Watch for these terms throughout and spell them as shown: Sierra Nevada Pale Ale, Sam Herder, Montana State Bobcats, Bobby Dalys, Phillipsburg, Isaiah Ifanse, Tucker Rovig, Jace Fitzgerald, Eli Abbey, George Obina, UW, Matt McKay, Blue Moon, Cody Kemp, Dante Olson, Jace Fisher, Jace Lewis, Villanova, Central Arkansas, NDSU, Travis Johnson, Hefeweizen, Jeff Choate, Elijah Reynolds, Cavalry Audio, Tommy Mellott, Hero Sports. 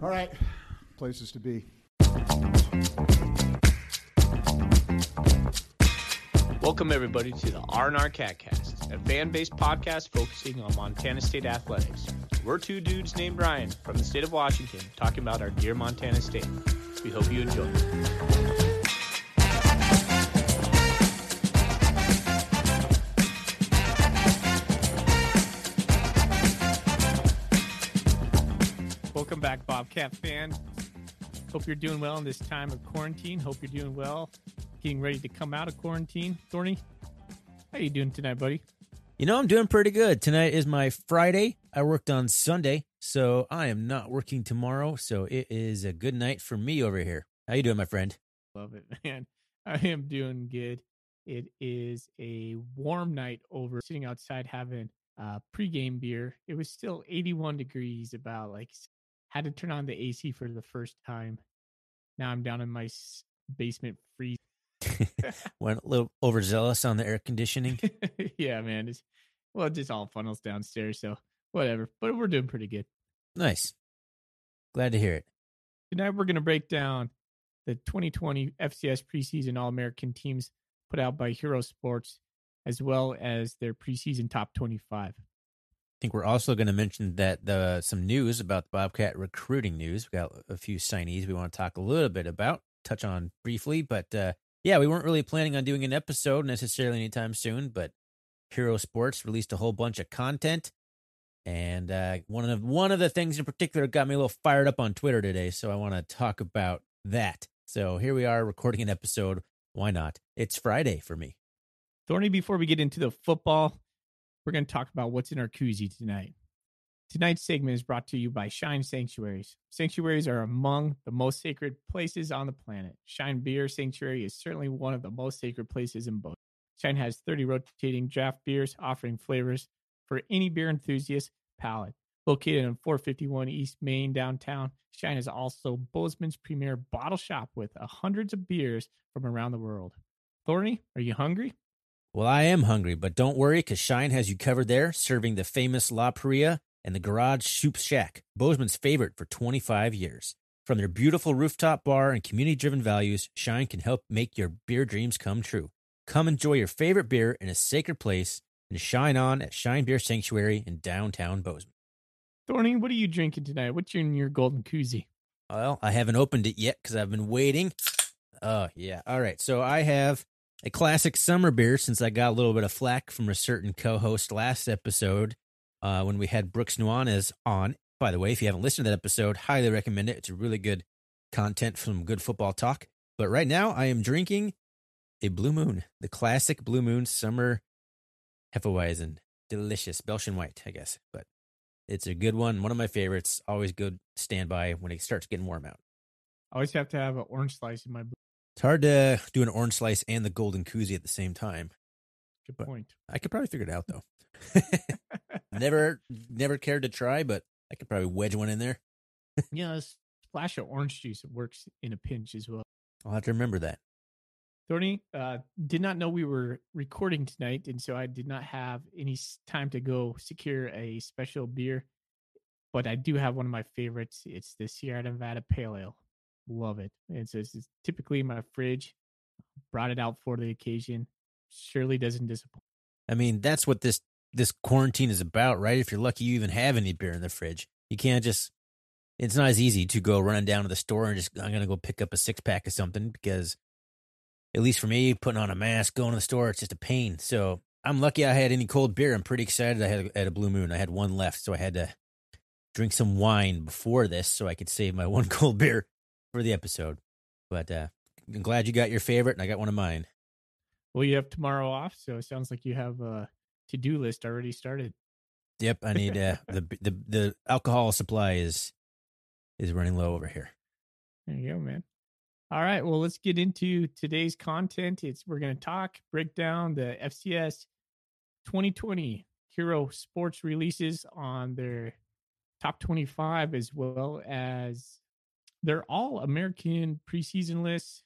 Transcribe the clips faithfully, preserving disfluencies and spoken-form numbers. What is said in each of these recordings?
All right, places to be. Welcome everybody to the R and R Catcast, a fan-based podcast focusing on Montana State athletics. We're two dudes named Ryan from the state of Washington talking about our dear Montana State. We hope you enjoy. Welcome back, Bobcat fan. Hope you're doing well in this time of quarantine. Hope you're doing well, getting ready to come out of quarantine. Thorny, how you doing tonight, buddy? You know, I'm doing pretty good. Tonight is my Friday. I worked on Sunday, so I am not working tomorrow. So it is a good night for me over here. How you doing, my friend? Love it, man. I am doing good. It is a warm night over. Sitting outside having uh, pregame beer. It was still eighty-one degrees about like... Had to turn on the A C for the first time. Now I'm down in my basement freeze. Went a little overzealous on the air conditioning. Yeah, man. It's, well, it just all funnels downstairs, so whatever. But we're doing pretty good. Nice. Glad to hear it. Tonight we're going to break down the twenty twenty F C S preseason All-American teams put out by Hero Sports, as well as their preseason top twenty-five. I think we're also going to mention that the some news about the Bobcat recruiting news. We got a few signees we want to talk a little bit about, touch on briefly. But uh, yeah, we weren't really planning on doing an episode necessarily anytime soon, but Hero Sports released a whole bunch of content. And uh, one of one of the things in particular got me a little fired up on Twitter today, so I want to talk about that. So here we are recording an episode. Why not? It's Friday for me. Thorny, before we get into the football, we're going to talk about what's in our koozie tonight. Tonight's segment is brought to you by Shine Sanctuaries. Sanctuaries are among the most sacred places on the planet. Shine Beer Sanctuary is certainly one of the most sacred places in both. Shine has thirty rotating draft beers offering flavors for any beer enthusiast palate. Located on four fifty-one East Main downtown, Shine is also Bozeman's premier bottle shop with hundreds of beers from around the world. Thorny, are you hungry? Well, I am hungry, but don't worry, because Shine has you covered there, serving the famous La Paria and the Garage Soup Shack, Bozeman's favorite for twenty-five years. From their beautiful rooftop bar and community-driven values, Shine can help make your beer dreams come true. Come enjoy your favorite beer in a sacred place and shine on at Shine Beer Sanctuary in downtown Bozeman. Thorny, what are you drinking tonight? What's in your golden koozie? Well, I haven't opened it yet because I've been waiting. Oh, yeah. All right, so I have... a classic summer beer, since I got a little bit of flack from a certain co-host last episode uh, when we had Brooks Nuanez on. By the way, if you haven't listened to that episode, highly recommend it. It's really good content from Good Football Talk. But right now, I am drinking a Blue Moon, the classic Blue Moon summer Hefeweizen. Delicious. Belgian white, I guess. But it's a good one. One of my favorites. Always good standby when it starts getting warm out. I always have to have an orange slice in my Blue. It's hard to do an orange slice and the golden koozie at the same time. Good point. But I could probably figure it out, though. never never cared to try, but I could probably wedge one in there. Yeah, a splash of orange juice works in a pinch as well. I'll have to remember that. Tony, uh, did not know we were recording tonight, and so I did not have any time to go secure a special beer. But I do have one of my favorites. It's the Sierra Nevada Pale Ale. Love it. It's, it's, it's typically in my fridge. Brought it out for the occasion. Surely doesn't disappoint. I mean, that's what this this quarantine is about, right? If you're lucky, you even have any beer in the fridge. You can't just. It's not as easy to go running down to the store and just I'm gonna go pick up a six pack of something, because at least for me, putting on a mask, going to the store, it's just a pain. So I'm lucky I had any cold beer. I'm pretty excited. I had, had a Blue Moon. I had one left, so I had to drink some wine before this so I could save my one cold beer for the episode. But uh, I'm glad you got your favorite, and I got one of mine. Well, you have tomorrow off, so it sounds like you have a to-do list already started. Yep, I need uh, the the the alcohol supply is is running low over here. There you go, man. All right, well, let's get into today's content. It's we're going to talk, break down the F C S twenty twenty Hero Sports releases on their top twenty-five, as well as they're all American preseason lists.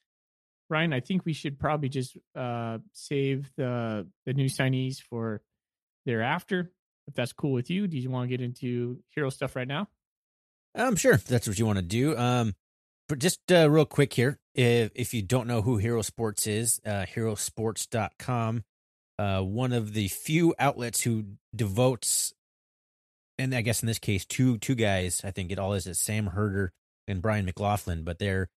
Ryan, I think we should probably just uh, save the the new signees for thereafter, if that's cool with you. Do you want to get into Hero stuff right now? I'm sure that's what you want to do. Um, but just uh, real quick here, if if you don't know who Hero Sports is, uh, hero sports dot com, uh, one of the few outlets who devotes, and I guess in this case, two two guys, I think it all is, is Sam Herder and Brian McLaughlin, but they're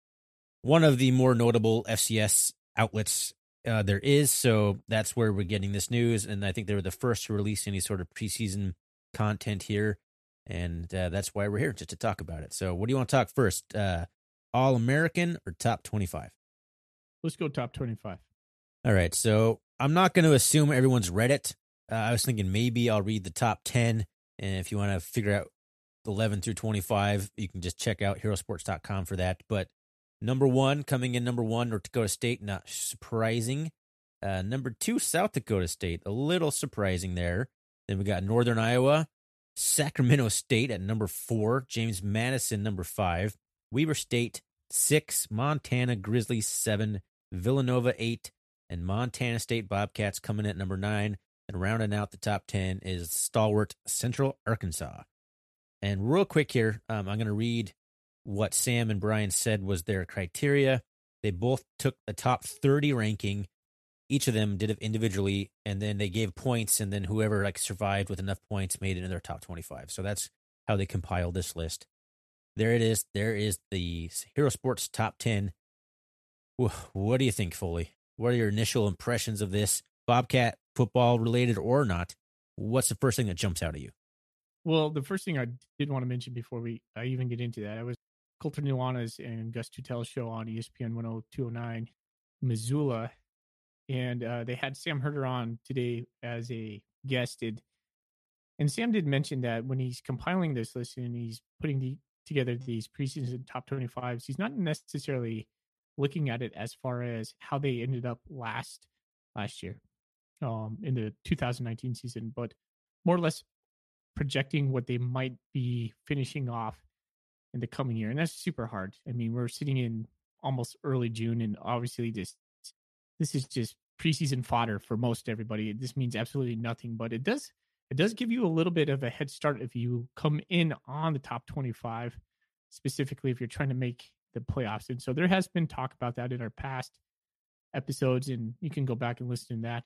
one of the more notable F C S outlets uh, there is. So that's where we're getting this news. And I think they were the first to release any sort of preseason content here. And uh, that's why we're here, just to talk about it. So what do you want to talk first? Uh, All-American or top twenty-five? Let's go top twenty-five. All right. So I'm not going to assume everyone's read it. Uh, I was thinking maybe I'll read the top ten. And if you want to figure out eleven through twenty-five, you can just check out hero sports dot com for that. But number one, coming in number one, North Dakota State, not surprising. Uh, number two, South Dakota State, a little surprising there. Then we got Northern Iowa. Sacramento State at number four, James Madison number five, Weber State six, Montana Grizzlies seven, Villanova eight, and Montana State Bobcats coming at number nine. And rounding out the top ten is stalwart Central Arkansas. And real quick here, um, I'm going to read what Sam and Brian said was their criteria. They both took the top thirty ranking. Each of them did it individually, and then they gave points, and then whoever like survived with enough points made it in their top twenty-five. So that's how they compiled this list. There it is. There is the Hero Sports top ten. What do you think, Foley? What are your initial impressions of this? Bobcat football related or not? What's the first thing that jumps out at you? Well, the first thing I did want to mention before we I even get into that, I was Colter Nuanez and Gus Tutel's show on E S P N one oh two point nine Missoula. And uh, they had Sam Herder on today as a guest. Did. And Sam did mention that when he's compiling this list and he's putting the, together these preseason top twenty-fives, he's not necessarily looking at it as far as how they ended up last last year um, in the two thousand nineteen season, but more or less projecting what they might be finishing off in the coming year. And that's super hard. I mean, we're sitting in almost early June, and obviously this This is just preseason fodder for most everybody. This means absolutely nothing, but it does it does give you a little bit of a head start if you come in on the top twenty-five, specifically if you're trying to make the playoffs. And so there has been talk about that in our past episodes, and you can go back and listen to that.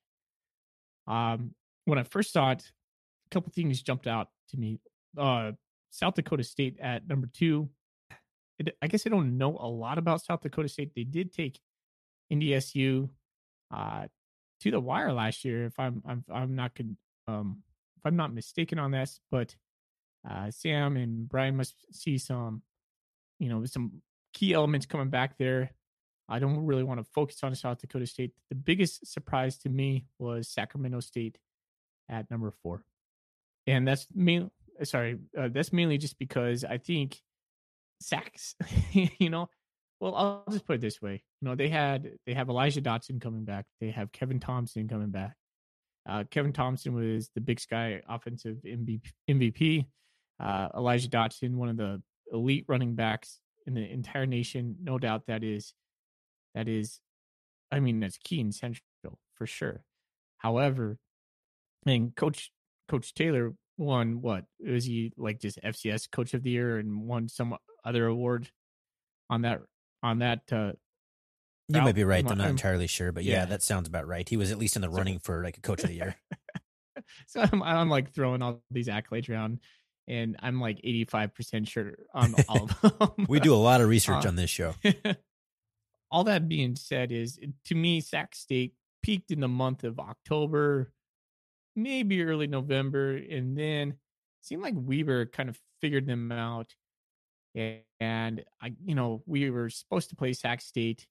Um, when I first saw it, a couple things jumped out to me. Uh, South Dakota State at number two. It, I guess I don't know a lot about South Dakota State. They did take N D S U uh, to the wire last year, if I'm I'm I'm not um if I'm not mistaken on this, but uh, Sam and Brian must see some, you know, some key elements coming back there. I don't really want to focus on South Dakota State. The biggest surprise to me was Sacramento State at number four, and that's mainly sorry uh, that's mainly just because I think Sacs, you know. Well, I'll just put it this way. You know, they had they have Elijah Dotson coming back. They have Kevin Thompson coming back. Uh, Kevin Thompson was the Big Sky offensive M V P. Uh, Elijah Dotson, one of the elite running backs in the entire nation, no doubt. That is, that is, I mean, that's key and central for sure. However, and Coach Coach Taylor won what? Was he like just F C S Coach of the Year and won some other award on that? On that, uh, you might be right. I'm not entirely sure, but yeah, yeah, that sounds about right. He was at least in the running for like a Coach of the Year. So I'm, I'm like throwing all these accolades around, and I'm like eighty-five percent sure on all of them. We do a lot of research um, on this show. All that being said, is to me, Sac State peaked in the month of October, maybe early November, and then it seemed like Weber kind of figured them out. And I, you know, we were supposed to play Sac State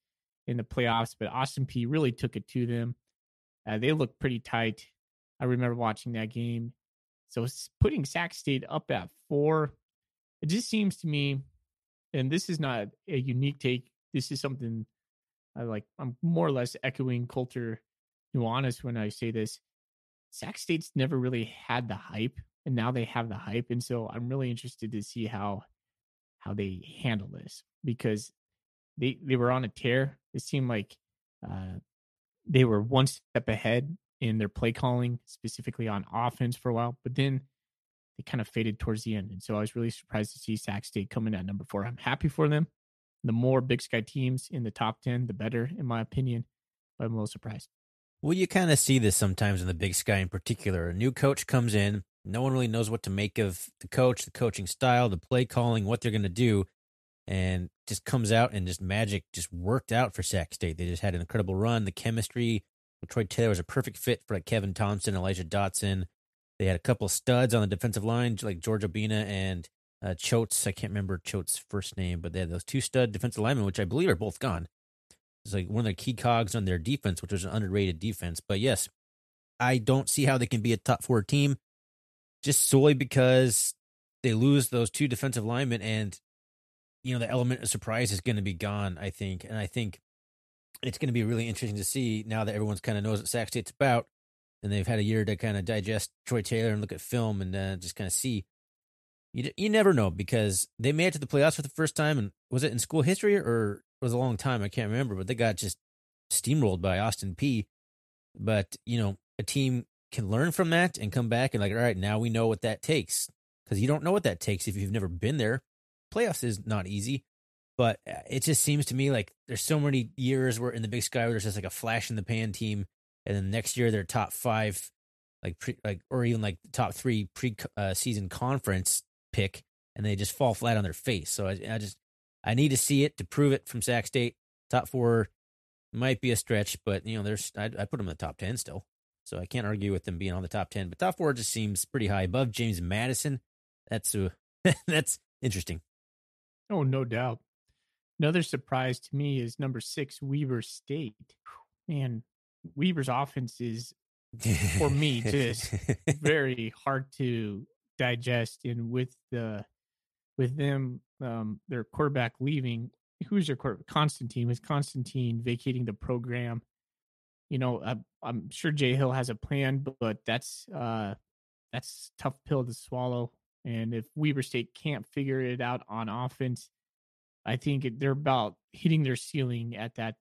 in the playoffs, but Austin Peay really took it to them. Uh, they looked pretty tight. I remember watching that game. So putting Sac State up at four, it just seems to me, and this is not a unique take. This is something I like. I'm more or less echoing Colter Nuanez when I say this. Sac State's never really had the hype, and now they have the hype, and so I'm really interested to see how. how they handle this, because they they were on a tear. It seemed like uh, they were one step ahead in their play calling, specifically on offense for a while, but then they kind of faded towards the end. And so I was really surprised to see Sac State come in at number four. I'm happy for them. The more Big Sky teams in the top ten, the better, in my opinion. But I'm a little surprised. Well, you kind of see this sometimes in the Big Sky in particular. A new coach comes in. No one really knows what to make of the coach, the coaching style, the play calling, what they're going to do. And just comes out and just magic just worked out for Sac State. They just had an incredible run. The chemistry, Troy Taylor was a perfect fit for like Kevin Thompson, Elijah Dotson. They had a couple of studs on the defensive line, like George Obina and uh, Choate. I can't remember Choate's first name, but they had those two stud defensive linemen, which I believe are both gone. It's like one of the key cogs on their defense, which was an underrated defense. But yes, I don't see how they can be a top four team just solely because they lose those two defensive linemen and you know, the element of surprise is going to be gone, I think. And I think it's going to be really interesting to see now that everyone's kind of knows what Sac State's about. And they've had a year to kind of digest Troy Taylor and look at film and uh, just kind of see. You you never know because they made it to the playoffs for the first time. And was it in school history or it was a long time? I can't remember, but they got just steamrolled by Austin Peay. But, you know, a team can learn from that and come back and like, all right, now we know what that takes. Because you don't know what that takes if you've never been there. Playoffs is not easy, but it just seems to me like there's so many years where in the Big Sky where there's just like a flash in the pan team, and then next year they're top five, like pre, like or even like top three pre-season uh, conference pick, and they just fall flat on their face. So I, I just I need to see it to prove it from Sac State. Top four might be a stretch, but you know there's I, I put them in the top ten still, so I can't argue with them being on the top ten. But top four just seems pretty high above James Madison. That's uh, that's interesting. Oh, no doubt. Another surprise to me is number six, Weber State. Man, Weber's offense is, for me, just very hard to digest. And with the with them, um, their quarterback leaving, who's their quarterback? Constantine. With Constantine vacating the program, you know, I, I'm sure Jay Hill has a plan, but that's uh, that's a tough pill to swallow. And if Weber State can't figure it out on offense, I think they're about hitting their ceiling at that,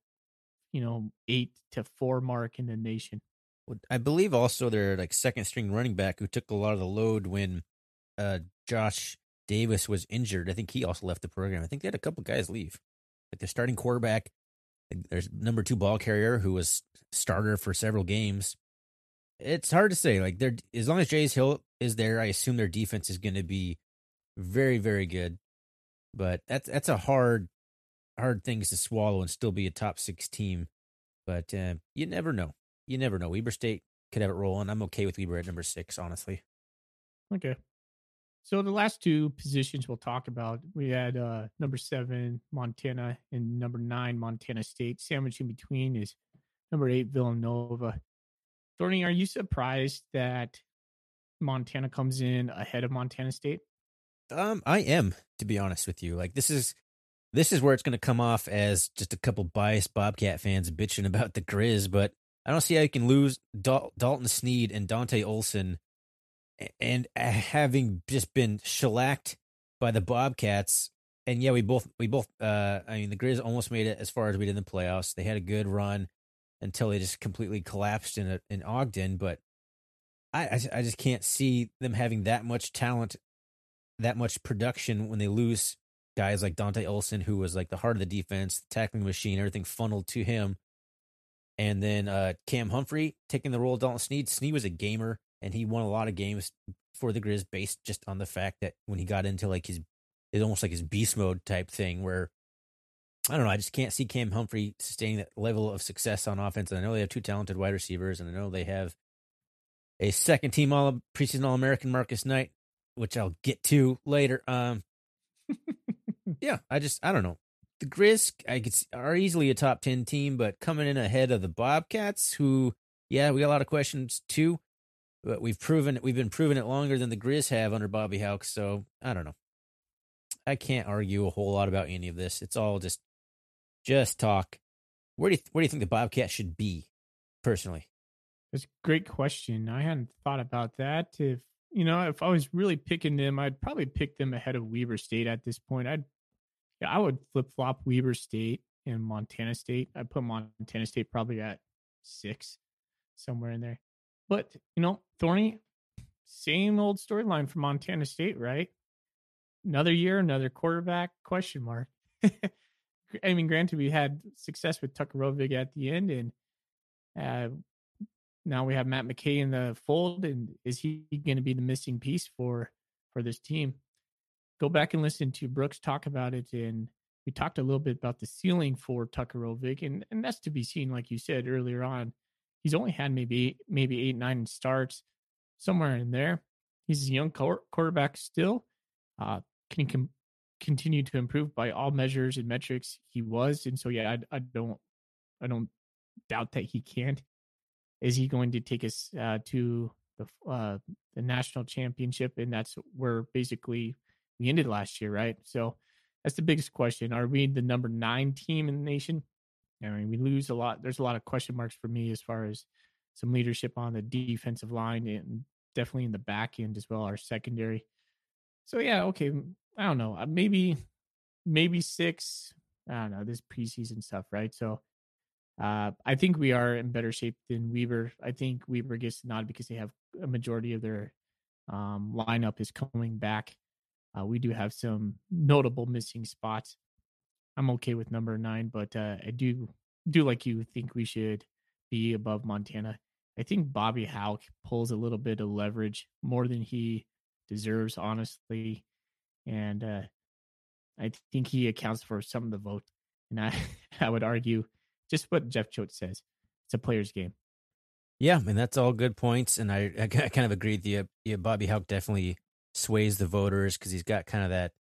you know, eight to four mark in the nation. I believe also their like second string running back who took a lot of the load when uh, Josh Davis was injured. I think he also left the program. I think they had a couple guys leave. Like their starting quarterback, there's number two ball carrier who was starter for several games. It's hard to say. Like they're as long as Jay's Hill is there, I assume their defense is going to be very, very good. But that's that's a hard, hard things to swallow and still be a top six team. But uh, you never know. You never know. Weber State could have it rolling. I'm okay with Weber at number six, honestly. Okay. So the last two positions we'll talk about, we had uh, number seven, Montana, and number nine, Montana State. Sandwiched in between is number eight, Villanova. Thorny, are you surprised that Montana comes in ahead of Montana State? Um, I am, to be honest with you. Like this is this is where it's going to come off as just a couple biased Bobcat fans bitching about the Grizz, but I don't see how you can lose Dal- Dalton Sneed and Dante Olson, and having just been shellacked by the Bobcats. And yeah, we both we both. Uh, I mean, the Grizz almost made it as far as we did in the playoffs. They had a good run until they just completely collapsed in a, in Ogden, but I, I just can't see them having that much talent, that much production when they lose guys like Dante Olson, who was like the heart of the defense, the tackling machine, everything funneled to him. And then uh, Cam Humphrey taking the role of Dalton Sneed. Sneed was a gamer, and he won a lot of games for the Grizz based just on the fact that when he got into like his, it's almost like his beast mode type thing where, I don't know, I just can't see Cam Humphrey sustaining that level of success on offense. And I know they have two talented wide receivers, and I know they have a second-team all preseason All-American Marcus Knight, which I'll get to later. Um, yeah, I just, I don't know. The Grizz I could see, are easily a top ten team, but coming in ahead of the Bobcats, who, yeah, we got a lot of questions too, but we've proven we've been proving it longer than the Grizz have under Bobby Hauck, so I don't know. I can't argue a whole lot about any of this. It's all just just talk. Where do you, where do you think the Bobcats should be, personally? That's a great question. I hadn't thought about that. If, you know, if I was really picking them, I'd probably pick them ahead of Weber State at this point. I'd, yeah, I would flip-flop Weber State and Montana State. I'd put Montana State probably at six, somewhere in there. But, you know, Thorny, same old storyline for Montana State, right? Another year, another quarterback, question mark. I mean, granted, we had success with Tucker Rovig at the end, and uh, now we have Matt McKay in the fold, and is he going to be the missing piece for, for this team? Go back and listen to Brooks talk about it, and we talked a little bit about the ceiling for Tucker Rovig, and, and that's to be seen, like you said earlier on. He's only had maybe maybe eight, nine starts, somewhere in there. He's a young quarterback still. Uh, can he com- continue to improve by all measures and metrics? He was, and so yeah, I, I don't, I don't doubt that he can't. Is he going to take us uh, to the uh, the national championship? And that's where basically we ended last year, right? So that's the biggest question. Are we the number nine team in the nation? I mean, we lose a lot. There's a lot of question marks for me as far as some leadership on the defensive line and definitely in the back end as well, our secondary. So, yeah, okay, I don't know. Maybe maybe six. I don't know, this preseason stuff, right? So uh, I think we are in better shape than Weber. I think Weber gets the nod because they have a majority of their um, lineup is coming back. Uh, we do have some notable missing spots. I'm okay with number nine, but uh, I do do like you think we should be above Montana. I think Bobby Hauck pulls a little bit of leverage more than he deserves, honestly, and uh, I think he accounts for some of the vote. And I, I would argue just what Jeff Choate says: it's a player's game. Yeah, and that's all good points, and I, I kind of agree with you. Yeah, Bobby Hauck definitely sways the voters because he's got kind of that.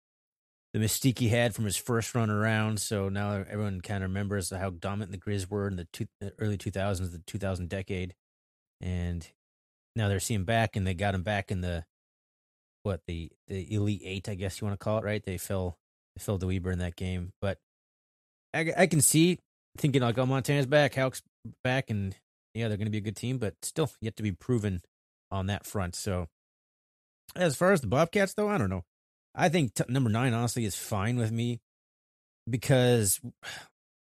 The mystique he had from his first run around, so now everyone kind of remembers how dominant the Grizz were in the two, early two thousands, the two thousand decade, and now they're seeing back, and they got him back in the what the, the Elite Eight, I guess you want to call it, right? They fell, they fell to Weber in that game, but I, I can see thinking like, oh, Montana's back, Hauck's back, and yeah, they're going to be a good team, but still yet to be proven on that front. So as far as the Bobcats, though, I don't know. I think t- number nine, honestly, is fine with me because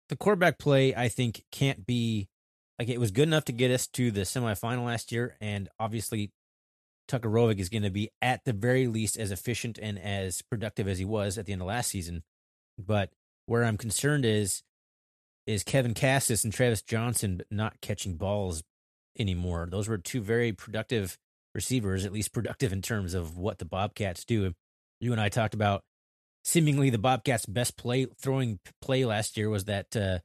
the quarterback play, I think, can't be like it was good enough to get us to the semifinal last year. And obviously, Tucker Rovig is going to be at the very least as efficient and as productive as he was at the end of last season. But where I'm concerned is, is Kevin Cassis and Travis Johnson but not catching balls anymore. Those were two very productive receivers, at least productive in terms of what the Bobcats do. You and I talked about seemingly the Bobcats' best play throwing play last year was that uh,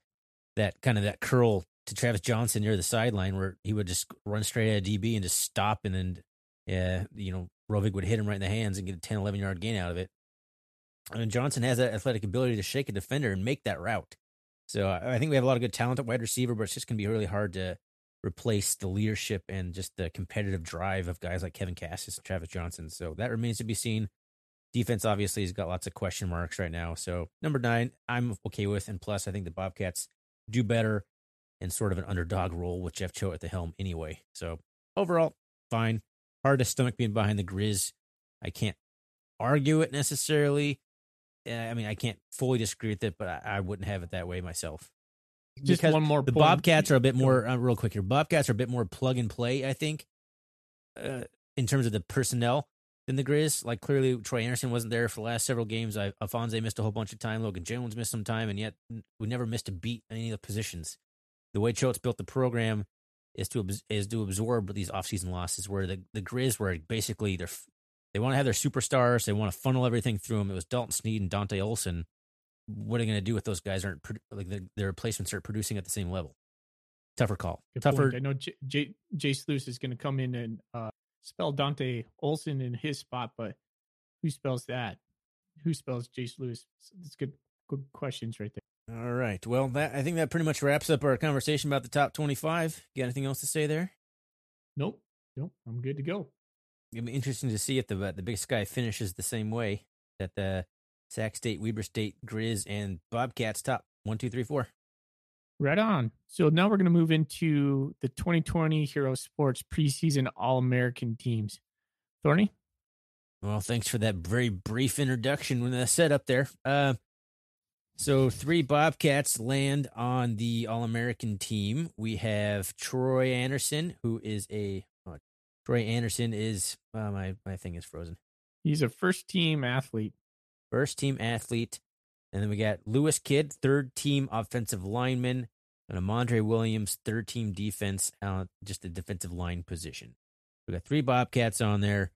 that kind of that curl to Travis Johnson near the sideline where he would just run straight at a D B and just stop, and then yeah, you know, Rovig would hit him right in the hands and get a ten, eleven yard gain out of it. And Johnson has that athletic ability to shake a defender and make that route. So I think we have a lot of good talent at wide receiver, but it's just going to be really hard to replace the leadership and just the competitive drive of guys like Kevin Cassis and Travis Johnson. So that remains to be seen. Defense, obviously, has got lots of question marks right now. So number nine, I'm okay with. And plus, I think the Bobcats do better in sort of an underdog role with Jeff Choate at the helm anyway. So overall, fine. Hard to stomach being behind the Grizz. I can't argue it necessarily. I mean, I can't fully disagree with it, but I, I wouldn't have it that way myself. Just because one more point. The Bobcats are a bit more, uh, real quick here, Bobcats are a bit more plug and play, I think, uh, in terms of the personnel. Then the Grizz, like clearly Troy Anderson wasn't there for the last several games. I, Ifanse missed a whole bunch of time. Logan Jones missed some time, and yet we never missed a beat in any of the positions. The way Choate's built the program is to is to absorb these offseason losses where the, the Grizz were basically, they're, they want to have their superstars. They want to funnel everything through them. It was Dalton Sneed and Dante Olson. What are they going to do if those guys aren't, like the, their replacements aren't producing at the same level? Tougher call. Good Tougher. Point. I know J, J, Jay Sluice is going to come in and uh... spell Dante Olson in his spot, but who spells that? Who spells Jace Lewis? That's good, good questions right there. All right. Well, that I think that pretty much wraps up our conversation about the top twenty-five. You got anything else to say there? Nope. Nope. I'm good to go. It'll be interesting to see if the uh, the Big Sky finishes the same way that the Sac State, Weber State, Grizz, and Bobcats top one, two, three, four. Right on. So now we're going to move into the twenty twenty Hero Sports preseason All-American teams. Thorny? Well, thanks for that very brief introduction when I set up there. Uh, so three Bobcats land on the All-American team. We have Troy Anderson, who is a Troy Anderson is, well, my, my thing is frozen. He's a first-team athlete. First-team athlete. And then we got Lewis Kidd, third-team offensive lineman, and Amandre Williams, third-team defense, uh, just a defensive line position. We got three Bobcats on there.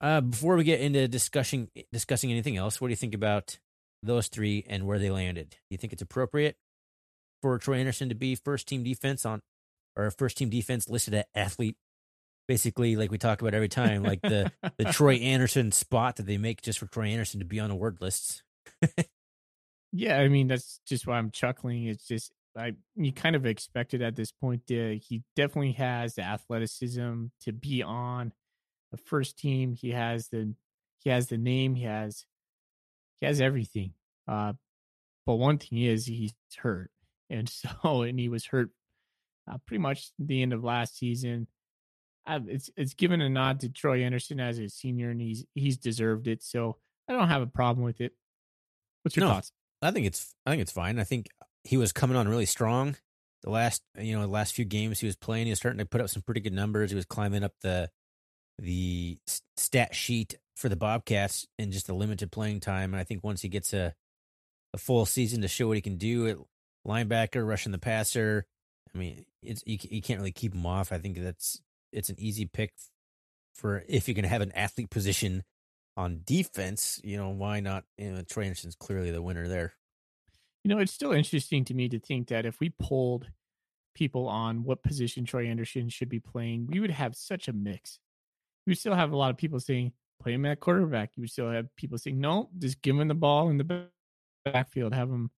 Uh, before we get into discussing discussing anything else, what do you think about those three and where they landed? Do you think it's appropriate for Troy Anderson to be first-team defense on, or first-team defense listed at athlete? Basically, like we talk about every time, like the, the Troy Anderson spot that they make just for Troy Anderson to be on the word lists. Yeah, I mean, that's just why I'm chuckling. It's just, I you kind of expected at this point. Uh, he definitely has the athleticism to be on the first team. He has the he has the name. He has he has everything. Uh, but one thing is he's hurt, and so and he was hurt uh, pretty much the end of last season. Uh, it's it's given a nod to Troy Anderson as a senior, and he's he's deserved it. So I don't have a problem with it. What's your no, thoughts? I think it's I think it's fine. I think he was coming on really strong. The last you know the last few games he was playing, he was starting to put up some pretty good numbers. He was climbing up the the stat sheet for the Bobcats in just a limited playing time. And I think once he gets a a full season to show what he can do at linebacker, rushing the passer, I mean, it's you, you can't really keep him off. I think that's. It's an easy pick for if you're going to have an athlete position on defense, you know, why not? You know, Troy Anderson's clearly the winner there. You know, it's still interesting to me to think that if we polled people on what position Troy Anderson should be playing, we would have such a mix. We would still have a lot of people saying, play him at quarterback. You would still have people saying, no, just give him the ball in the backfield, have him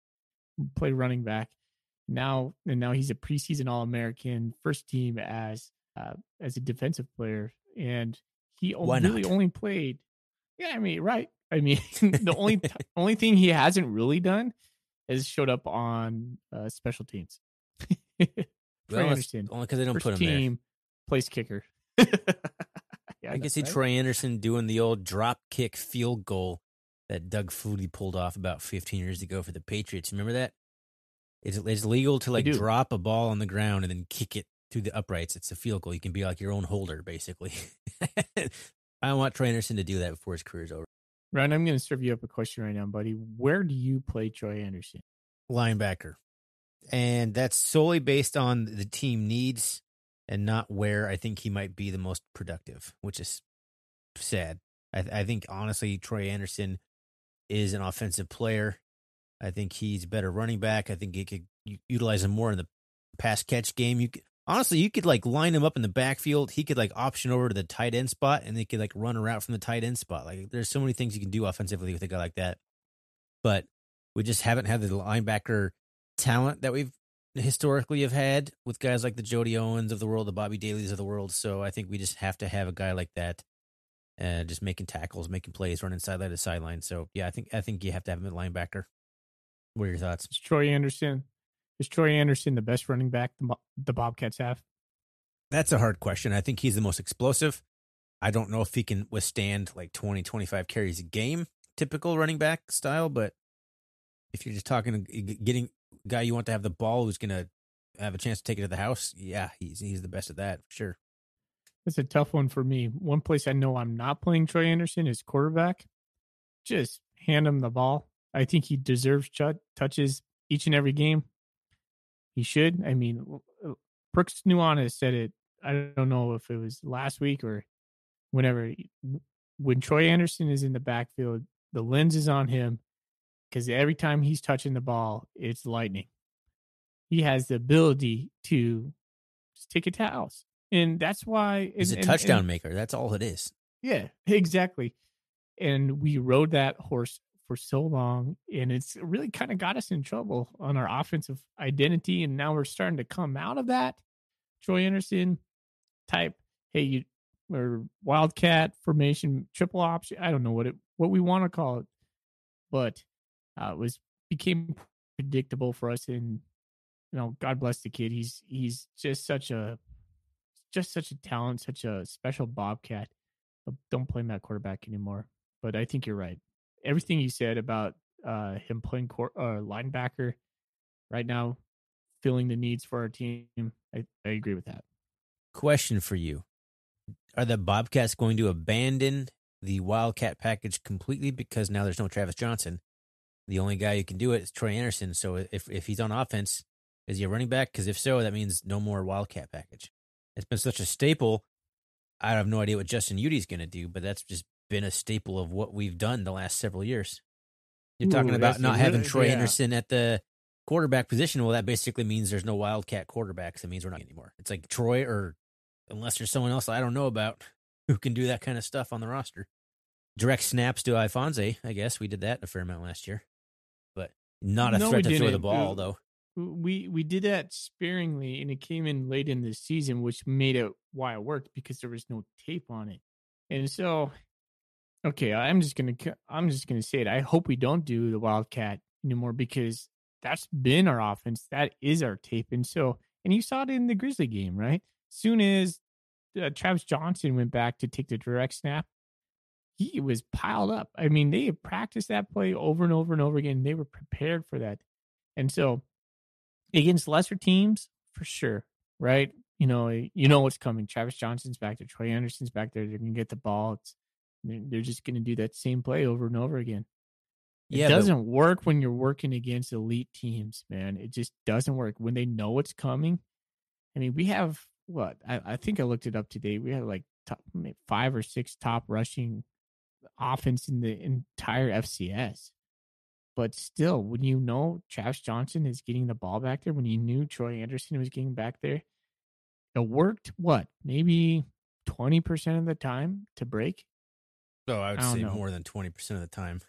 play running back. Now, and now he's a preseason All-American, first team as Uh, as a defensive player, and he only, really only played. Yeah, I mean, right. I mean, the only th- only thing he hasn't really done is showed up on uh, special teams. well, Troy Anderson, only because they don't first put him team, there. Place kicker. yeah, I can see right? Troy Anderson doing the old drop kick field goal that Doug Flutie pulled off about fifteen years ago for the Patriots. Remember that? It's, it's legal to like drop a ball on the ground and then kick it through the uprights. It's a field goal. You can be like your own holder, basically. I want Troy Anderson to do that before his career's over. Ryan, I'm going to serve you up a question right now, buddy. Where do you play Troy Anderson? Linebacker. And that's solely based on the team needs and not where I think he might be the most productive, which is sad. I, th- I think, honestly, Troy Anderson is an offensive player. I think he's a better running back. I think he could utilize him more in the pass-catch game. You could, Honestly, you could like line him up in the backfield. He could like option over to the tight end spot, and they could like run a route from the tight end spot. Like, there's so many things you can do offensively with a guy like that. But we just haven't had the linebacker talent that we've historically have had with guys like the Jody Owens of the world, the Bobby Dalys of the world. So I think we just have to have a guy like that, uh, just making tackles, making plays, running sideline to sideline. So yeah, I think I think you have to have him at linebacker. What are your thoughts? It's Troy Anderson. Is Troy Anderson the best running back the Bobcats have? That's a hard question. I think he's the most explosive. I don't know if he can withstand like twenty, twenty-five carries a game, typical running back style, but if you're just talking getting a guy you want to have the ball who's going to have a chance to take it to the house, yeah, he's he's the best at that, for sure. That's a tough one for me. One place I know I'm not playing Troy Anderson is quarterback. Just hand him the ball. I think he deserves ch- touches each and every game. He should. I mean, Brooks Nuanez said it. I don't know if it was last week or whenever. When Troy Anderson is in the backfield, the lens is on him because every time he's touching the ball, it's lightning. He has the ability to just take it to house. And that's why. He's and, a touchdown and, and, maker. That's all it is. Yeah, exactly. And we rode that horse for so long, and it's really kind of got us in trouble on our offensive identity. And now we're starting to come out of that Troy Anderson type. Hey, you or Wildcat formation, triple option. I don't know what it, what we want to call it, but uh, it was became predictable for us. And, you know, God bless the kid. He's, he's just such a, just such a talent, such a special Bobcat. But don't play him at quarterback anymore. But I think you're right. Everything you said about uh, him playing court, uh, linebacker right now, filling the needs for our team, I, I agree with that. Question for you. Are the Bobcats going to abandon the Wildcat package completely because now there's no Travis Johnson? The only guy who can do it is Troy Anderson. So if, if he's on offense, is he a running back? Because if so, that means no more Wildcat package. It's been such a staple. I have no idea what Justin Udy's going to do, but that's just been a staple of what we've done the last several years. You're talking Ooh, about not having really, Troy yeah. Anderson at the quarterback position. Well, that basically means there's no Wildcat quarterbacks. It means we're not anymore. It's like Troy, or unless there's someone else I don't know about who can do that kind of stuff on the roster. Direct snaps to Ifanse. I guess we did that a fair amount last year, but not a no, threat to throw the ball uh, though. We we did that sparingly, and it came in late in the season, which made it why it worked, because there was no tape on it. And so, okay, I'm just gonna I'm just gonna say it. I hope we don't do the Wildcat anymore, because that's been our offense. That is our tape. And so, and you saw it in the Grizzly game, right? Soon as uh, Travis Johnson went back to take the direct snap, he was piled up. I mean, they had practiced that play over and over and over again. They were prepared for that, and so. Against lesser teams, for sure, right? You know, you know what's coming. Travis Johnson's back there. Troy Anderson's back there. They're going to get the ball. It's, they're, they're just going to do that same play over and over again. It yeah, doesn't but, work when you're working against elite teams, man. It just doesn't work when they know what's coming. I mean, we have what? I, I think I looked it up today. We have like top, five or six top rushing offense in the entire F C S. But still, when you know Travis Johnson is getting the ball back there, when you knew Troy Anderson was getting back there, it worked, what, maybe twenty percent of the time to break? So I would I say know. more than twenty percent of the time.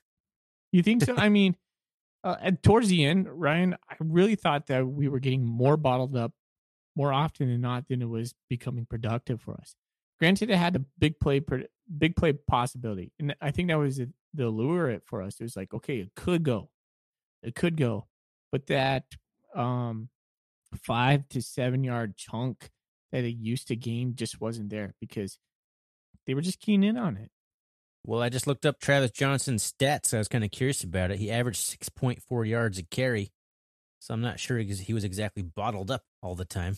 You think so? I mean, uh, at, towards the end, Ryan, I really thought that we were getting more bottled up more often than not than it was becoming productive for us. Granted, it had a big play, big play possibility, and I think that was it. The lure it for us. It was like, okay, it could go. It could go. But that um, five to seven yard chunk that it used to gain just wasn't there because they were just keying in on it. Well, I just looked up Travis Johnson's stats. I was kind of curious about it. He averaged six point four yards a carry. So I'm not sure he was exactly bottled up all the time.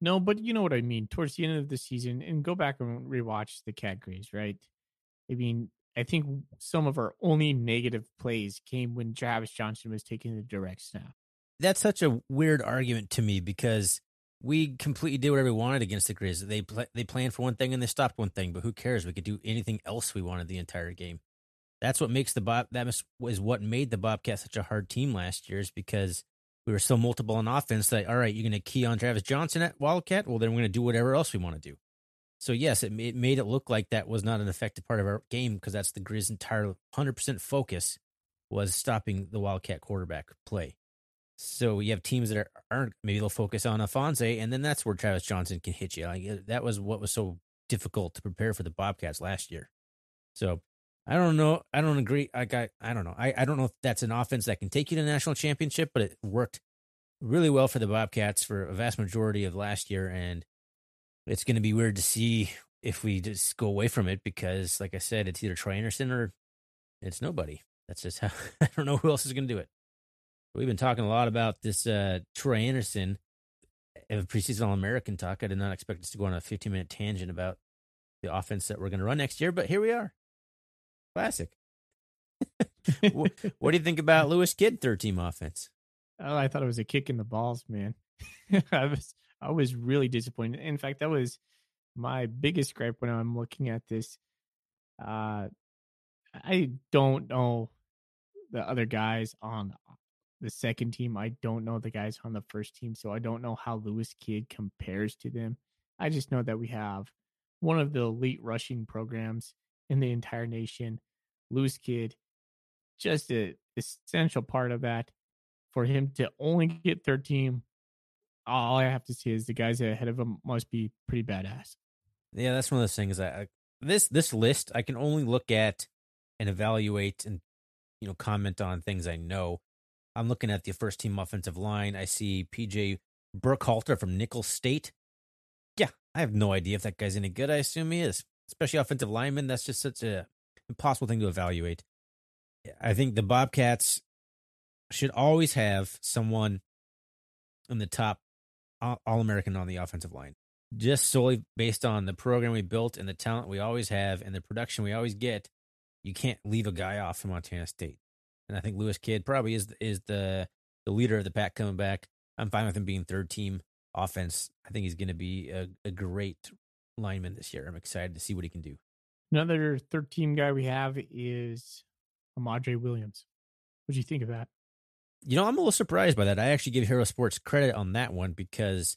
No, but you know what I mean. Towards the end of the season, and go back and rewatch the Cat Grays, right? I mean, I think some of our only negative plays came when Travis Johnson was taking the direct snap. That's such a weird argument to me because we completely did whatever we wanted against the Grizz. They pl- they planned for one thing and they stopped one thing, but who cares? We could do anything else we wanted the entire game. That's what makes the Bob. That was what made the Bobcats such a hard team last year, is because we were so multiple on offense that, all right, you're going to key on Travis Johnson at Wildcat? Well, then we're going to do whatever else we want to do. So, yes, it it made it look like that was not an effective part of our game because that's the Grizz entire one hundred percent focus was stopping the Wildcat quarterback play. So you have teams that are, aren't, maybe they'll focus on Ifanse, and then that's where Travis Johnson can hit you. Like, that was what was so difficult to prepare for the Bobcats last year. So I don't know. I don't agree. Like, I, I don't know. I, I don't know if that's an offense that can take you to the national championship, but it worked really well for the Bobcats for a vast majority of last year, and it's going to be weird to see if we just go away from it because, like I said, it's either Troy Anderson or it's nobody. That's just how – I don't know who else is going to do it. We've been talking a lot about this uh, Troy Anderson of preseason All-American talk. I did not expect us to go on a fifteen-minute tangent about the offense that we're going to run next year, but here we are. Classic. what, what do you think about Lewis Kidd third-team offense? Oh, I thought it was a kick in the balls, man. I was – I was really disappointed. In fact, that was my biggest gripe when I'm looking at this. Uh, I don't know the other guys on the second team. I don't know the guys on the first team, so I don't know how Lewis Kidd compares to them. I just know that we have one of the elite rushing programs in the entire nation. Lewis Kidd, just an essential part of that. For him to only get third team, all I have to say is the guys ahead of him must be pretty badass. Yeah, that's one of those things. I, I this this list I can only look at and evaluate and you know comment on things I know. I'm looking at the first team offensive line. I see P J Burkhalter from Nichols State. Yeah, I have no idea if that guy's any good. I assume he is, especially offensive lineman. That's just such a impossible thing to evaluate. I think the Bobcats should always have someone in the top All-American on the offensive line. just solely based on the program we built and the talent we always have and the production we always get, you can't leave a guy off from Montana State. And I think Lewis Kidd probably is is the, the leader of the pack coming back. I'm fine with him being third team offense. I think he's going to be a, a great lineman this year. I'm excited to see what he can do. Another third team guy we have is Amandre Williams. What do you think of that? You know, I'm a little surprised by that. I actually give Hero Sports credit on that one because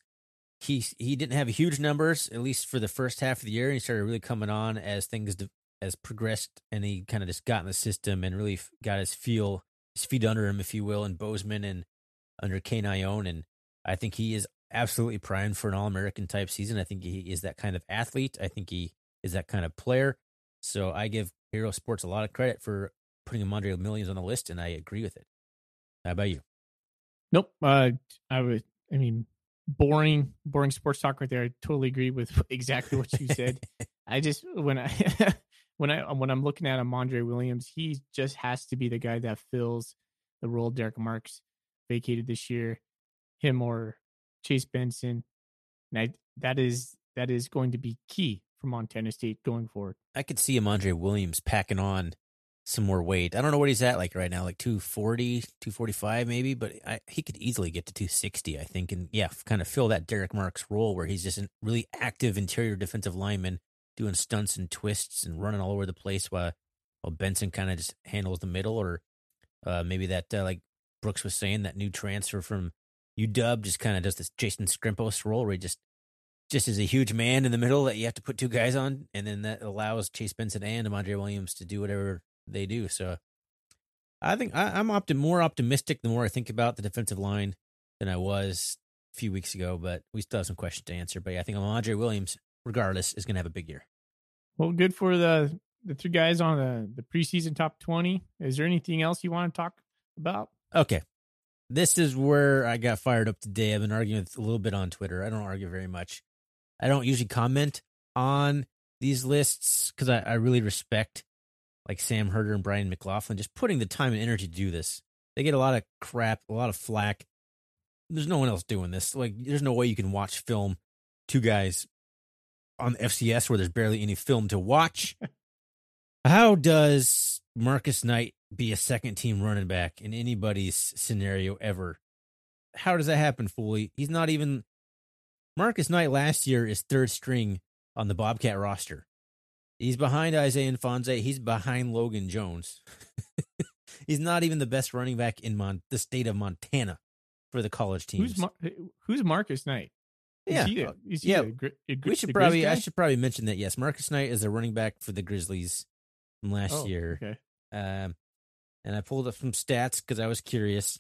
he he didn't have huge numbers, at least for the first half of the year. And he started really coming on as things de- as progressed, and he kind of just got in the system and really f- got his feel, his feet under him, if you will, in Bozeman and under Kane Ione. And I think he is absolutely primed for an All-American type season. I think he is that kind of athlete. I think he is that kind of player. So I give Hero Sports a lot of credit for putting Amandre Williams on the list, and I agree with it. How about you? Nope. Uh, I would. I mean, boring, boring sports talk right there. I totally agree with exactly what you said. I just when I when I when I'm looking at Amandre Williams, he just has to be the guy that fills the role Derek Marks vacated this year. Him or Chase Benson, and I, that is that is going to be key for Montana State going forward. I could see Amandre Williams packing on some more weight. I don't know what he's at like right now, like two forty, two forty-five maybe, but I, he could easily get to two sixty, I think, and yeah, kind of fill that Derek Marks role where he's just a really active interior defensive lineman doing stunts and twists and running all over the place while, while Benson kind of just handles the middle, or uh, maybe that, uh, like Brooks was saying, that new transfer from U W just kind of does this Jason Scrimpos role where he just just is a huge man in the middle that you have to put two guys on, and then that allows Chase Benson and Amandre Williams to do whatever they do. So I think I, I'm opti- more optimistic the more I think about the defensive line than I was a few weeks ago, but we still have some questions to answer. But yeah, I think Amandre Williams, regardless, is going to have a big year. Well, good for the, the three guys on the, the preseason top twenty. Is there anything else you want to talk about? Okay. This is where I got fired up today. I've been arguing a little bit on Twitter. I don't argue very much. I don't usually comment on these lists because I, I really respect like Sam Herder and Brian McLaughlin, just putting the time and energy to do this. They get a lot of crap, a lot of flack. There's no one else doing this. Like, there's no way you can watch film, two guys on the F C S where there's barely any film to watch. How does Marcus Knight be a second-team running back in anybody's scenario ever? How does that happen, Foley? He's not even... Marcus Knight last year is third string on the Bobcat roster. He's behind Isaiah Ifanse. He's behind Logan Jones. He's not even the best running back in Mon- the state of Montana for the college teams. Who's, Mar- who's Marcus Knight? Is yeah, he a, is he yeah. A gr- a gr- we should probably. I should probably mention that. Yes, Marcus Knight is a running back for the Grizzlies from last oh, year. Okay. Um, and I pulled up some stats because I was curious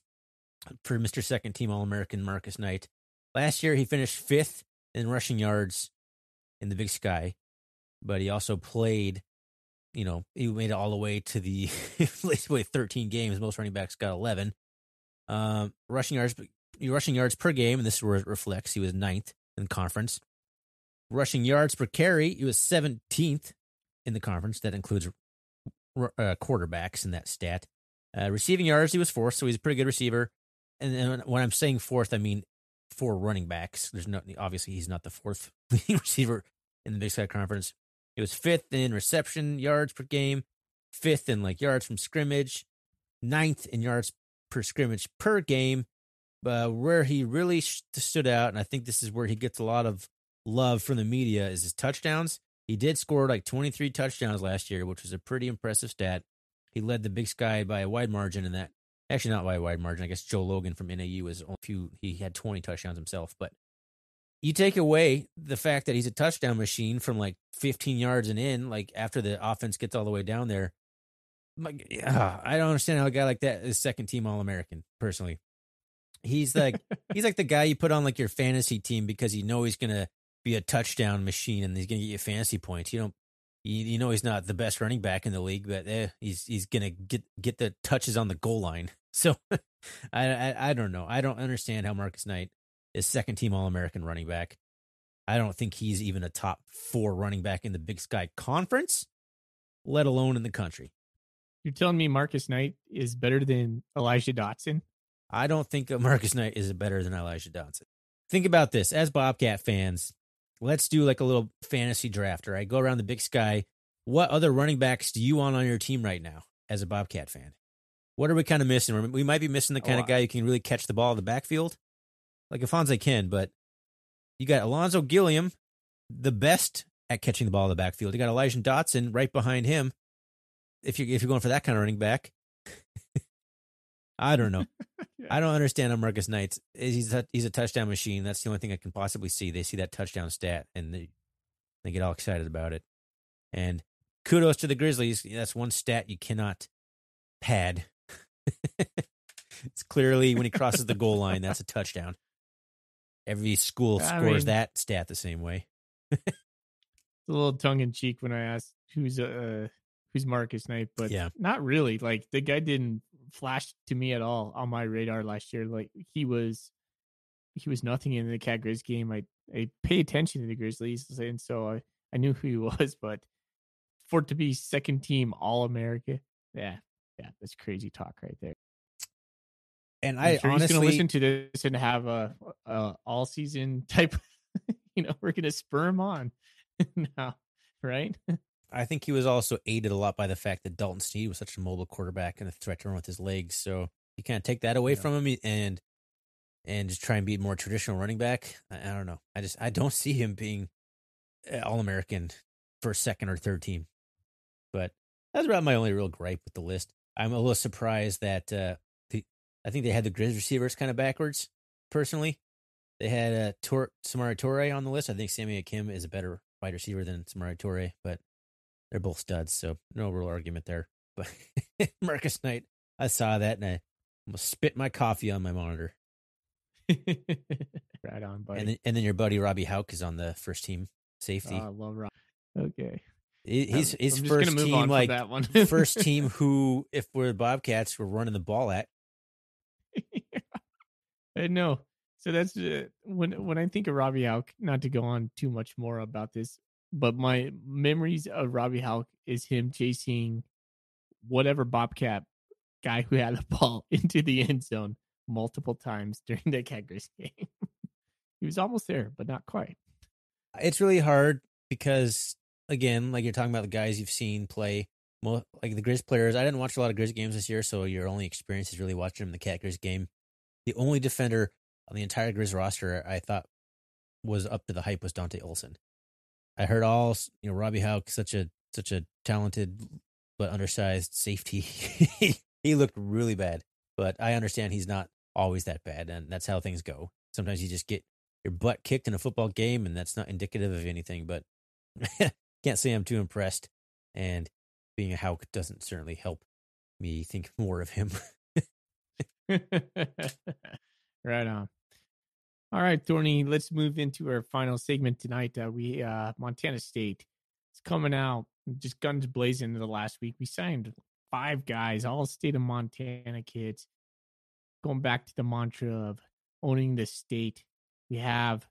for Mister Second Team All American Marcus Knight. Last year, he finished fifth in rushing yards in the Big Sky. But he also played, you know, he made it all the way to the, he played thirteen games. Most running backs got eleven. Um, rushing yards rushing yards per game, and this is where it reflects, he was ninth in conference. Rushing yards per carry, he was seventeenth in the conference. That includes uh, quarterbacks in that stat. Uh, receiving yards, he was fourth, so he's a pretty good receiver. And then when I'm saying fourth, I mean four running backs. There's no, obviously, he's not the fourth leading receiver in the Big Sky Conference. It was fifth in reception yards per game, fifth in like yards from scrimmage, ninth in yards per scrimmage per game. But where he really stood out, and I think this is where he gets a lot of love from the media, is his touchdowns. He did score like twenty-three touchdowns last year, which was a pretty impressive stat. He led the Big Sky by a wide margin in that. Actually, not by a wide margin. I guess Joe Logan from N A U was a few. He had twenty touchdowns himself, but you take away the fact that he's a touchdown machine from like fifteen yards and in, like after the offense gets all the way down there. Like, uh, I don't understand how a guy like that is second team All-American, personally. He's like he's like the guy you put on like your fantasy team because you know he's going to be a touchdown machine and he's going to get you fantasy points. You don't you, you know he's not the best running back in the league, but eh, he's he's going to get get the touches on the goal line. So I, I I don't know. I don't understand how Marcus Knight is second-team All-American running back. I don't think he's even a top four running back in the Big Sky Conference, let alone in the country. You're telling me Marcus Knight is better than Elijah Dotson? I don't think Marcus Knight is better than Elijah Dotson. Think about this. As Bobcat fans, let's do like a little fantasy draft, all right? Go around the Big Sky. What other running backs do you want on your team right now as a Bobcat fan? What are we kind of missing? We might be missing the kind oh, of guy who can really catch the ball in the backfield. Like Ifanse can, but you got Alonzo Gilliam, the best at catching the ball in the backfield. You got Elijah Dotson right behind him. If you're, if you're going for that kind of running back, I don't know. yeah. I don't understand how Marcus Knight, he's a, he's a touchdown machine. That's the only thing I can possibly see. They see that touchdown stat and they, they get all excited about it. And kudos to the Grizzlies. That's one stat you cannot pad. It's clearly when he crosses the goal line, that's a touchdown. Every school scores I mean, that stat the same way. It's a little tongue in cheek when I asked who's uh, who's Marcus Knight, but yeah. not really. Like the guy didn't flash to me at all on my radar last year. Like he was, he was nothing in the Cat Grizz game. I I pay attention to the Grizzlies, and so I, I knew who he was. But for it to be second team All America, yeah, yeah, that's crazy talk right there. And I sure honestly he's going to listen to this and have a, a all season type. You know, we're going to spur him on now, right? I think he was also aided a lot by the fact that Dalton Sneed was such a mobile quarterback and a threat to run with his legs. So you kind of take that away yeah. from him and and just try and be more traditional running back. I, I don't know. I just I don't see him being All American for second or third team. But that's about my only real gripe with the list. I'm a little surprised that. Uh, I think they had the Grizz receivers kind of backwards, personally. They had uh, Tor- Samara Torre on the list. I think Sammy Akim is a better wide receiver than Samara Torre, but they're both studs, so no real argument there. But Marcus Knight, I saw that, and I almost spit my coffee on my monitor. Right on, buddy. And then, and then your buddy Robbie Hauck is on the first team safety. Oh, I love Robbie. Okay. He's I'm, his I'm first team, like, that one. First team who, if we're the Bobcats, we're running the ball at. I know. So that's uh, when when I think of Robbie Hauck, not to go on too much more about this, but my memories of Robbie Hauck is him chasing whatever Bobcat guy who had a ball into the end zone multiple times during the Keggers game. He was almost there, but not quite. It's really hard because, again, like you're talking about the guys you've seen play. Well, like the Grizz players, I didn't watch a lot of Grizz games this year, so your only experience is really watching them in the Cat Grizz game. The only defender on the entire Grizz roster I thought was up to the hype was Dante Olson. I heard all, you know, Robbie Hauck, such a such a talented but undersized safety. He looked really bad, but I understand he's not always that bad, and that's how things go. Sometimes you just get your butt kicked in a football game, and that's not indicative of anything, but can't say I'm too impressed. And being a Hauck doesn't certainly help me think more of him. Right on. All right, Thorny, let's move into our final segment tonight. Uh, we uh, Montana State is coming out, just guns blazing the last week. We signed five guys, all state of Montana kids. Going back to the mantra of owning the state, we have,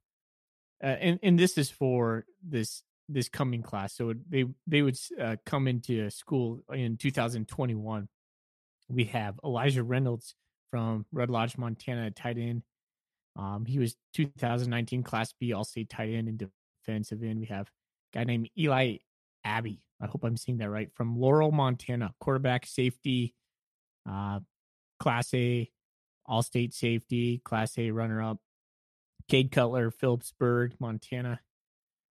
uh, and, and this is for this this coming class. So they, they would uh, come into school in two thousand twenty-one. We have Elijah Reynolds from Red Lodge, Montana, tight end. Um, he was two thousand nineteen Class B All-State tight end and defensive end. We have a guy named Eli Abbey. I hope I'm saying that right. From Laurel, Montana, quarterback safety, uh, Class A All-State safety, Class A runner-up. Cade Cutler, Phillipsburg, Montana.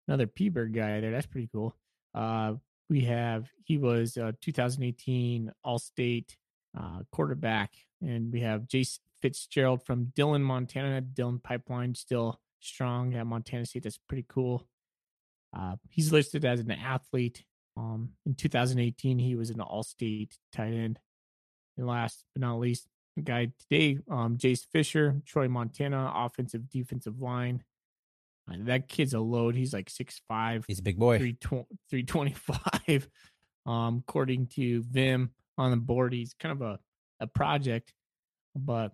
Another P-Bird guy there. That's pretty cool. Uh, we have, he was uh, two thousand eighteen All-State uh, quarterback. And we have Jace Fitzgerald from Dillon, Montana. Dillon Pipeline still strong at Montana State. That's pretty cool. Uh, he's listed as an athlete. Um, in two thousand eighteen, he was an All-State tight end. And last but not least, the guy today, um, Jace Fisher, Troy, Montana, offensive, defensive line. That kid's a load. He's like six five. He's a big boy. three twenty-five. Um, according to Vim on the board, he's kind of a, a project. But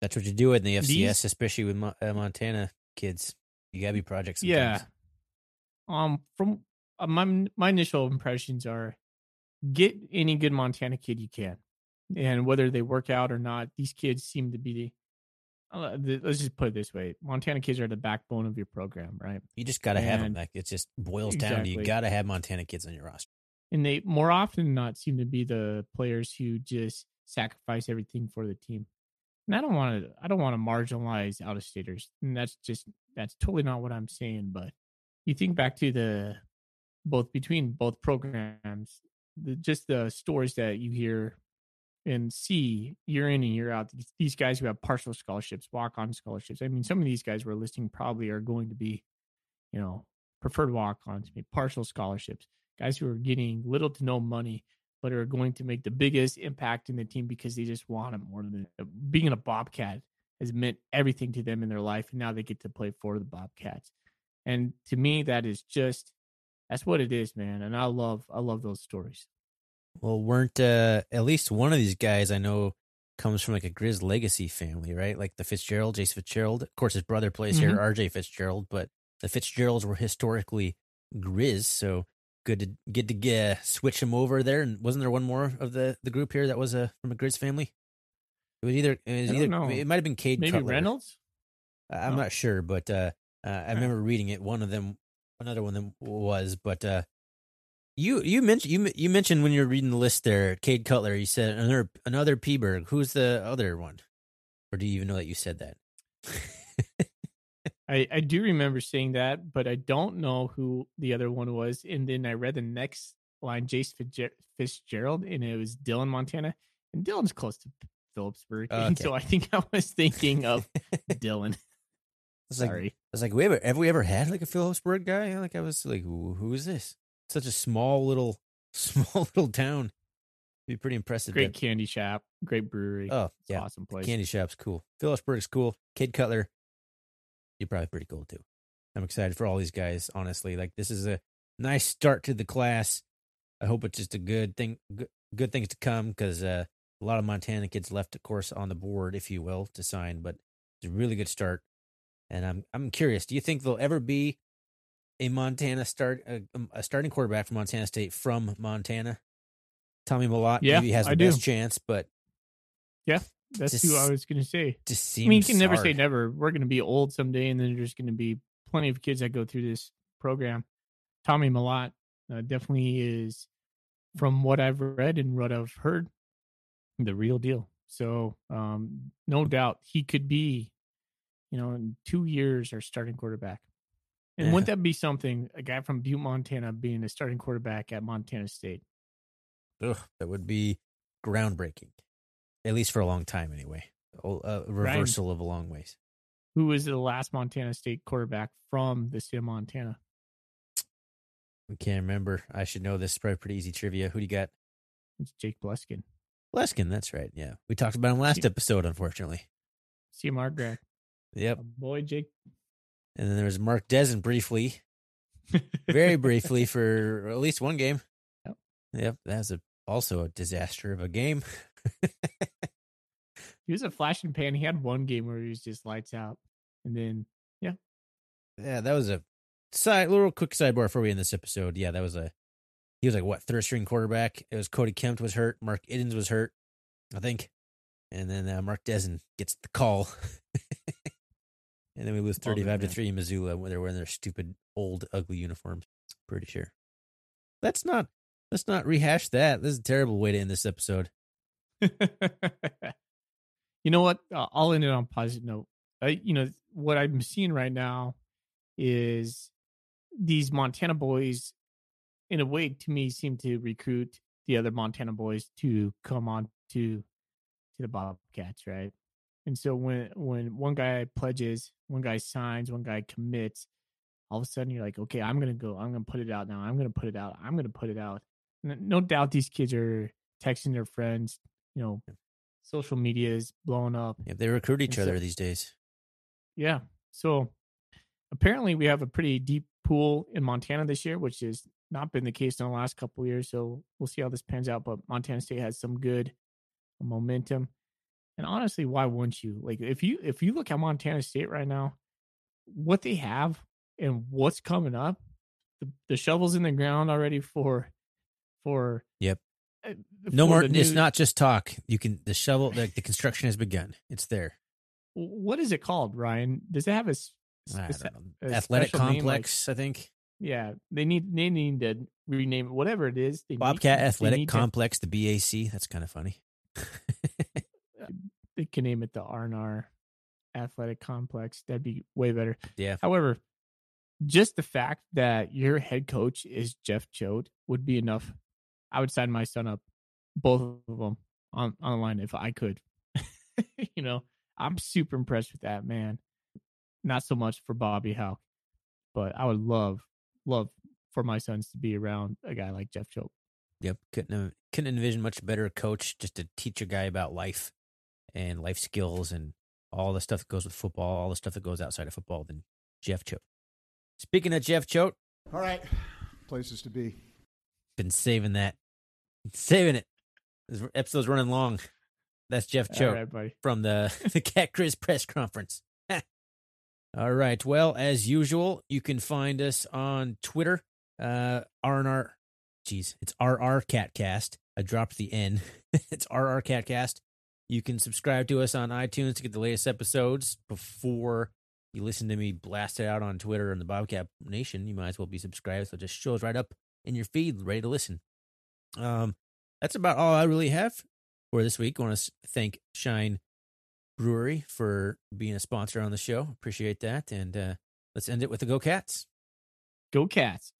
that's what you do in the F C S, these, especially with Mo- uh, Montana kids. You got to be projects sometimes. Yeah. Um, from uh, my, my initial impressions are get any good Montana kid you can. And whether they work out or not, these kids seem to be Uh, th- let's just put it this way: Montana kids are the backbone of your program, right? You just got to have them. Like, it just boils exactly. down to you got to have Montana kids on your roster. And they more often than not seem to be the players who just sacrifice everything for the team. And I don't want to. I don't want to marginalize out-of-staters. And that's just that's totally not what I'm saying. But you think back to the both between both programs, the, just the stories that you hear and see year in and year out, these guys who have partial scholarships, walk-on scholarships. I mean, some of these guys we're listing probably are going to be, you know, preferred walk-ons, partial scholarships, guys who are getting little to no money, but are going to make the biggest impact in the team because they just want it more than being a Bobcat has meant everything to them in their life. And now they get to play for the Bobcats. And to me, that is just, that's what it is, man. And I love, I love those stories. Well, weren't uh, at least one of these guys I know comes from like a Grizz legacy family, right? Like the Fitzgerald, Jace Fitzgerald. Of course, his brother plays mm-hmm. here, R J Fitzgerald, but the Fitzgeralds were historically Grizz. So good to get to get, uh, switch them over there. And wasn't there one more of the, the group here that was uh, from a Grizz family? It was either, it, was I don't either, know. It might have been Cade Maybe Cutler. Reynolds? Uh, I'm no. not sure, but uh, uh, I All remember right. reading it. One of them, another one of them was, but. Uh, You you mentioned you you mentioned when you were reading the list there, Cade Cutler. You said another another Peaberg. Who's the other one? Or do you even know that you said that? I I do remember saying that, but I don't know who the other one was. And then I read the next line, Jace Fitzgerald, and it was Dillon, Montana, and Dillon's close to Phillipsburg, oh, okay. And so I think I was thinking of Dillon. Sorry, like, I was like, we ever have we ever had like a Phillipsburg guy? Like I was like, who, who is this? Such a small little, small little town. It'd be pretty impressive. Great that. Candy shop, great brewery. Oh, it's yeah, awesome place. The candy shop's cool. Phillipsburg's cool. Cade Cutler, you're probably pretty cool too. I'm excited for all these guys. Honestly, like this is a nice start to the class. I hope it's just a good thing, good, good things to come because uh, a lot of Montana kids left, of course, on the board, if you will, to sign. But it's a really good start, and I'm I'm curious. Do you think they'll ever be a Montana start, a, a starting quarterback from Montana State from Montana? Tommy Mellott yeah, maybe has the I best do. chance, but yeah, that's just, who I was going to say. Just seems I mean, you can never hard. say never. We're going to be old someday, and then there's going to be plenty of kids that go through this program. Tommy Mellott uh, definitely is, from what I've read and what I've heard, the real deal. So um, no doubt he could be, you know, in two years our starting quarterback. And yeah. wouldn't that be something, a guy from Butte, Montana, being a starting quarterback at Montana State? Ugh, that would be groundbreaking, at least for a long time anyway. A reversal Ryan, of a long ways. Who was the last Montana State quarterback from the state of Montana? I can't remember. I should know this. It's probably pretty easy trivia. Who do you got? It's Jake Bleskin. Bleskin, that's right, yeah. We talked about him last C- episode, unfortunately. C M R grad. Yep. Oh, boy, Jake. And then there was Mark Dessen briefly, very briefly for at least one game. Yep, yep that was a, also a disaster of a game. He was a flash and pan. He had one game where he was just lights out. And then, yeah. Yeah, that was a side, little quick sidebar before we end this episode. Yeah, that was a, he was like, what, third string quarterback? It was Cody Kemp was hurt. Mark Iddens was hurt, I think. And then uh, Mark Dessen gets the call. And then we lose thirty-five to three in Missoula when they're wearing their stupid, old, ugly uniforms. Pretty sure. Let's not let's not rehash that. This is a terrible way to end this episode. You know what? Uh, I'll end it on a positive note. Uh, you know, what I'm seeing right now is these Montana boys, in a way, to me, seem to recruit the other Montana boys to come on to, to the Bobcats, right? And so when, when one guy pledges, one guy signs, one guy commits, all of a sudden you're like, okay, I'm going to go. I'm going to put it out now. I'm going to put it out. I'm going to put it out. And no doubt these kids are texting their friends. You know, social media is blowing up. Yeah, they recruit each and other so, these days. Yeah. So apparently we have a pretty deep pool in Montana this year, which has not been the case in the last couple of years. So we'll see how this pans out. But Montana State has some good momentum. And honestly, why wouldn't you? Like, if you if you look at Montana State right now, what they have and what's coming up, the, the shovel's in the ground already for for yep. Uh, no for more. It's not just talk. You can the shovel. The, the construction has begun. It's there. What is it called, Ryan? Does it have a, a, a athletic complex? Like, I think. Yeah, they need they need to rename it, whatever it is. They Bobcat need, Athletic they Complex, to, the B A C. That's kind of funny. They can name it the R and R Athletic Complex. That'd be way better. Yeah. However, just the fact that your head coach is Jeff Choate would be enough. I would sign my son up, both of them, on online if I could. You know, I'm super impressed with that, man. Not so much for Bobby Hauck, but I would love, love for my sons to be around a guy like Jeff Choate. Yep. Couldn't, couldn't envision much better coach just to teach a guy about life and life skills and all the stuff that goes with football, all the stuff that goes outside of football than Jeff Choate. Speaking of Jeff Choate. All right. Places to be. Been saving that. Saving it. This episode's running long. That's Jeff Choate right, buddy, from the, the Cat Grizz press conference. All right. Well, as usual, you can find us on Twitter. Uh, R and R. Geez, it's R R Catcast. I dropped the N. It's R R Catcast. You can subscribe to us on iTunes to get the latest episodes before you listen to me blast it out on Twitter and the Bobcat Nation. You might as well be subscribed. So it just shows right up in your feed, ready to listen. Um, that's about all I really have for this week. I want to thank Shine Brewery for being a sponsor on the show. Appreciate that. And uh, let's end it with the Go Cats. Go Cats.